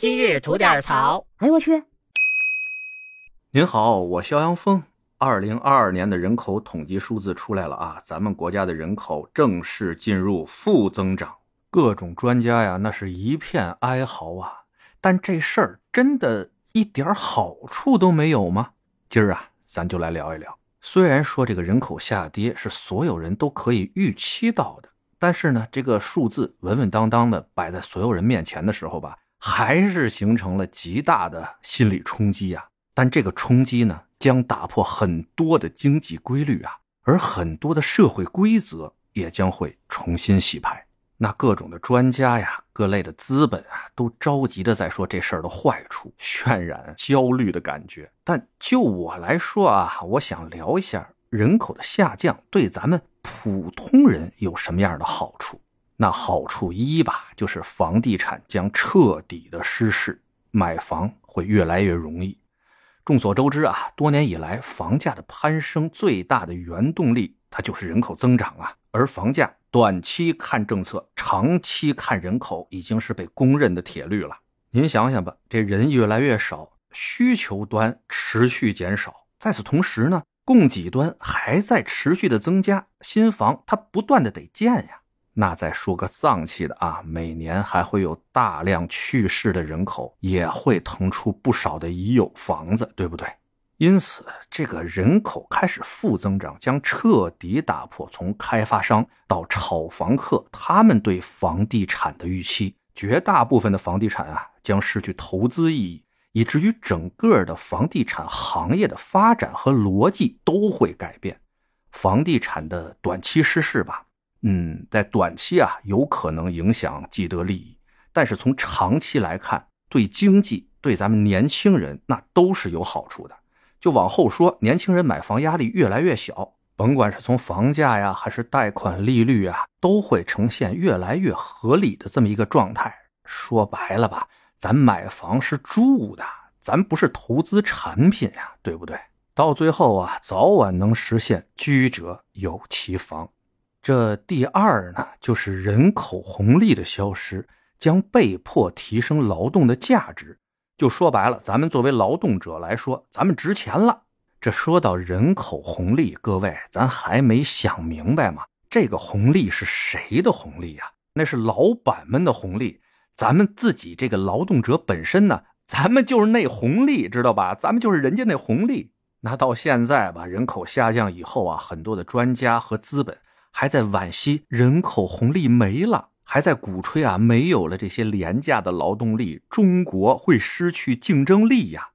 今日吐点槽。哎我去！您好，我肖阳峰。2022年的人口统计数字出来了啊，咱们国家的人口正式进入负增长。各种专家呀，那是一片哀嚎啊。但这事儿真的一点好处都没有吗？今儿啊，咱就来聊一聊。虽然说这个人口下跌是所有人都可以预期到的，但是呢，这个数字稳稳当当的摆在所有人面前的时候吧，还是形成了极大的心理冲击啊。但这个冲击呢，将打破很多的经济规律啊，而很多的社会规则也将会重新洗牌。那各种的专家呀，各类的资本啊，都着急的在说这事儿的坏处，渲染焦虑的感觉。但就我来说啊，我想聊一下人口的下降对咱们普通人有什么样的好处。那好处一吧，就是房地产将彻底的失势，买房会越来越容易。众所周知啊，多年以来房价的攀升最大的原动力它就是人口增长啊，而房价短期看政策，长期看人口已经是被公认的铁律了。您想想吧，这人越来越少，需求端持续减少，在此同时呢，供给端还在持续的增加，新房它不断的得建呀。那再说个丧气的啊，每年还会有大量去世的人口，也会腾出不少的已有房子，对不对？因此这个人口开始负增长，将彻底打破从开发商到炒房客他们对房地产的预期。绝大部分的房地产啊，将失去投资意义，以至于整个的房地产行业的发展和逻辑都会改变。房地产的短期失势吧，在短期啊，有可能影响既得利益，但是从长期来看，对经济，对咱们年轻人，那都是有好处的。就往后说，年轻人买房压力越来越小，甭管是从房价呀，还是贷款利率啊，都会呈现越来越合理的这么一个状态。说白了吧，咱买房是住的，咱不是投资产品呀，对不对？到最后啊，早晚能实现居者有其房。这第二呢，就是人口红利的消失，将被迫提升劳动的价值。就说白了，咱们作为劳动者来说，咱们值钱了。这说到人口红利，各位，咱还没想明白吗？这个红利是谁的红利啊？那是老板们的红利。咱们自己这个劳动者本身呢，咱们就是那红利，知道吧？咱们就是人家那红利。那到现在吧，人口下降以后啊，很多的专家和资本还在惋惜人口红利没了，还在鼓吹啊，没有了这些廉价的劳动力，中国会失去竞争力呀。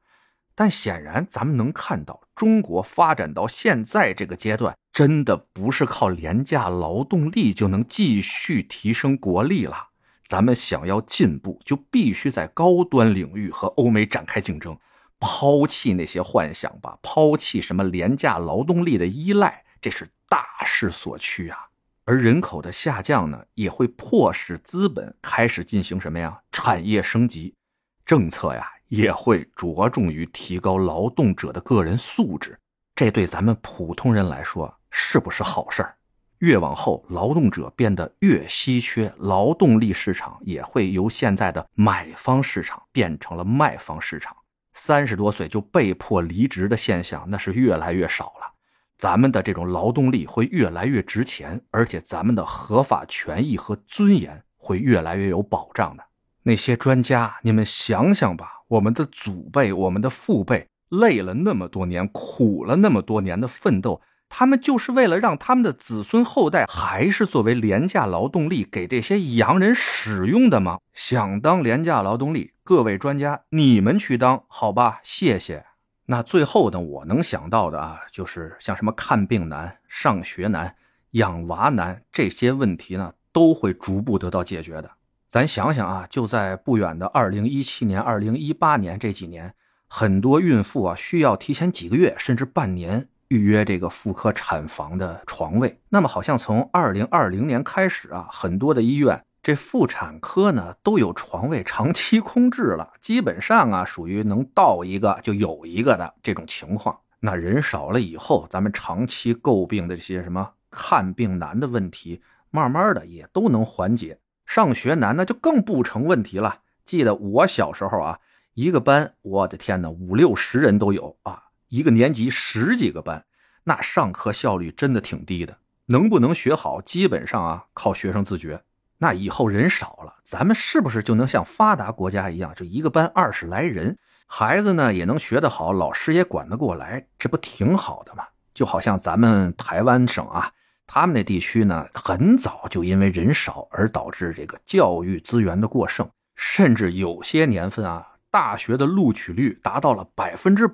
但显然咱们能看到，中国发展到现在这个阶段，真的不是靠廉价劳动力就能继续提升国力了。咱们想要进步，就必须在高端领域和欧美展开竞争，抛弃那些幻想吧，抛弃什么廉价劳动力的依赖，这是大势所趋啊。而人口的下降呢，也会迫使资本开始进行什么呀？产业升级。政策呀，也会着重于提高劳动者的个人素质。这对咱们普通人来说，是不是好事儿？越往后，劳动者变得越稀缺，劳动力市场也会由现在的买方市场变成了卖方市场。30多岁就被迫离职的现象，那是越来越少了。咱们的这种劳动力会越来越值钱，而且咱们的合法权益和尊严会越来越有保障的。那些专家，你们想想吧，我们的祖辈，我们的父辈，累了那么多年，苦了那么多年的奋斗，他们就是为了让他们的子孙后代还是作为廉价劳动力给这些洋人使用的吗？想当廉价劳动力，各位专家，你们去当，好吧，谢谢。那最后呢，我能想到的啊，就是像什么看病难、上学难、养娃难，这些问题呢，都会逐步得到解决的。咱想想啊，就在不远的2017年、2018年这几年，很多孕妇啊，需要提前几个月甚至半年预约这个妇科产房的床位。那么好像从2020年开始啊，很多的医院这妇产科呢都有床位长期空置了，基本上啊属于能到一个就有一个的这种情况。那人少了以后，咱们长期诟病的这些什么看病难的问题，慢慢的也都能缓解。上学难呢就更不成问题了，记得我小时候啊，一个班，我的天哪，5、6、10人都有啊，一个年级10几个班，那上课效率真的挺低的，能不能学好基本上啊靠学生自觉。那以后人少了，咱们是不是就能像发达国家一样，就一个班20来人，孩子呢也能学得好，老师也管得过来，这不挺好的吗？就好像咱们台湾省啊，他们那地区呢，很早就因为人少而导致这个教育资源的过剩，甚至有些年份啊，大学的录取率达到了100%。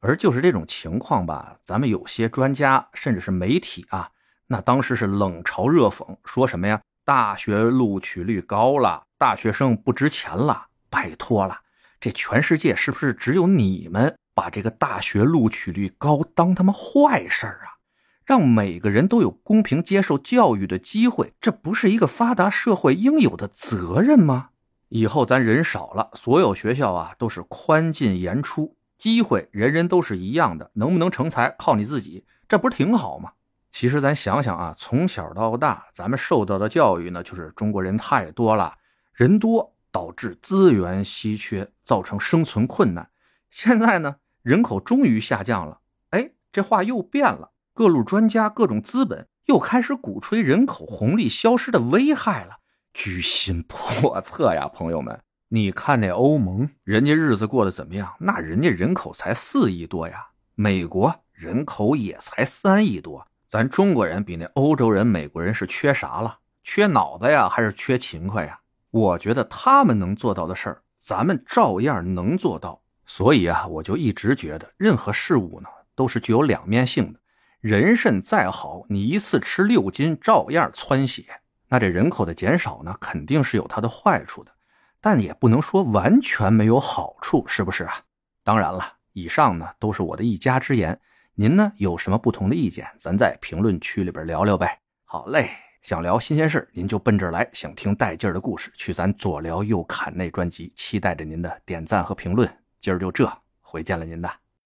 而就是这种情况吧，咱们有些专家甚至是媒体啊，那当时是冷嘲热讽，说什么呀？大学录取率高了，大学生不值钱了，拜托了，这全世界是不是只有你们把这个大学录取率高当他妈坏事儿啊？让每个人都有公平接受教育的机会，这不是一个发达社会应有的责任吗？以后咱人少了，所有学校啊都是宽进严出，机会人人都是一样的，能不能成才靠你自己，这不是挺好吗？其实咱想想啊，从小到大咱们受到的教育呢，就是中国人太多了，人多导致资源稀缺，造成生存困难。现在呢，人口终于下降了，哎，这话又变了，各路专家各种资本又开始鼓吹人口红利消失的危害了，居心叵测呀。朋友们，你看那欧盟人家日子过得怎么样，那人家人口才4亿多呀，美国人口也才3亿多，咱中国人比那欧洲人美国人是缺啥了？缺脑子呀还是缺勤快呀？我觉得他们能做到的事儿，咱们照样能做到。所以啊，我就一直觉得任何事物呢都是具有两面性的，人肾再好，你一次吃6斤照样窜血。那这人口的减少呢，肯定是有它的坏处的，但也不能说完全没有好处，是不是啊？当然了，以上呢都是我的一家之言，您呢有什么不同的意见，咱在评论区里边聊聊呗。好嘞，想聊新鲜事您就奔这儿来，想听带劲儿的故事去咱左聊右侃那专辑，期待着您的点赞和评论。今儿就这，回见了您的。